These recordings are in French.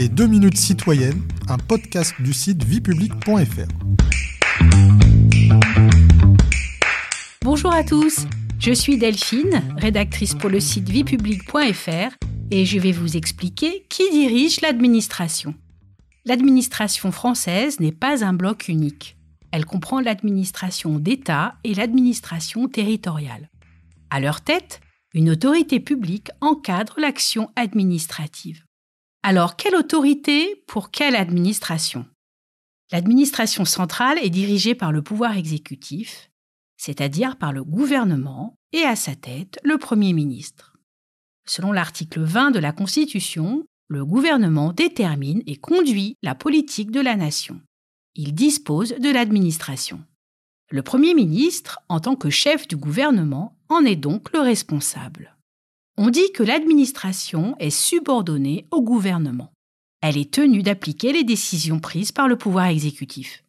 Les 2 minutes citoyennes, un podcast du site vie-publique.fr. Bonjour à tous, je suis Delphine, rédactrice pour le site vie-publique.fr et je vais vous expliquer qui dirige l'administration. L'administration française n'est pas un bloc unique. Elle comprend l'administration d'État et l'administration territoriale. À leur tête, une autorité publique encadre l'action administrative. Alors, quelle autorité pour quelle administration ? L'administration centrale est dirigée par le pouvoir exécutif, c'est-à-dire par le gouvernement et à sa tête, le Premier ministre. Selon l'article 20 de la Constitution, le gouvernement détermine et conduit la politique de la nation. Il dispose de l'administration. Le Premier ministre, en tant que chef du gouvernement, en est donc le responsable. On dit que l'administration est subordonnée au gouvernement. Elle est tenue d'appliquer les décisions prises par le pouvoir exécutif.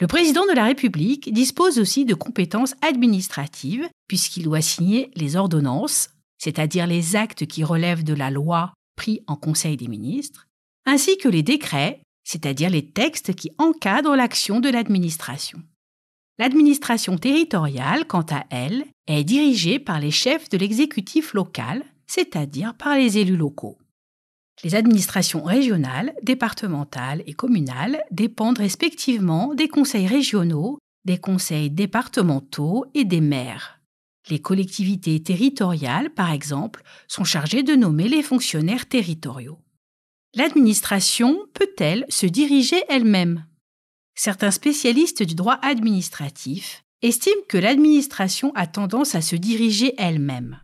Le président de la République dispose aussi de compétences administratives puisqu'il doit signer les ordonnances, c'est-à-dire les actes qui relèvent de la loi pris en Conseil des ministres, ainsi que les décrets, c'est-à-dire les textes qui encadrent l'action de l'administration. L'administration territoriale, quant à elle, est dirigée par les chefs de l'exécutif local, c'est-à-dire par les élus locaux. Les administrations régionales, départementales et communales dépendent respectivement des conseils régionaux, des conseils départementaux et des maires. Les collectivités territoriales, par exemple, sont chargées de nommer les fonctionnaires territoriaux. L'administration peut-elle se diriger elle-même ? Certains spécialistes du droit administratif estiment que l'administration a tendance à se diriger elle-même.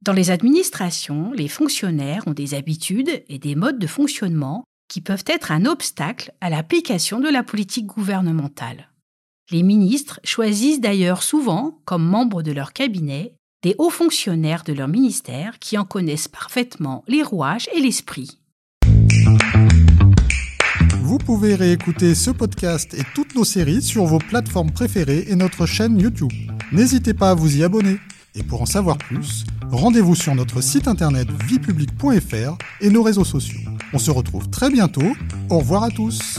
Dans les administrations, les fonctionnaires ont des habitudes et des modes de fonctionnement qui peuvent être un obstacle à l'application de la politique gouvernementale. Les ministres choisissent d'ailleurs souvent, comme membres de leur cabinet, des hauts fonctionnaires de leur ministère qui en connaissent parfaitement les rouages et l'esprit. Vous pouvez réécouter ce podcast et toutes nos séries sur vos plateformes préférées et notre chaîne YouTube. N'hésitez pas à vous y abonner. Et pour en savoir plus, rendez-vous sur notre site internet vie-publique.fr et nos réseaux sociaux. On se retrouve très bientôt. Au revoir à tous.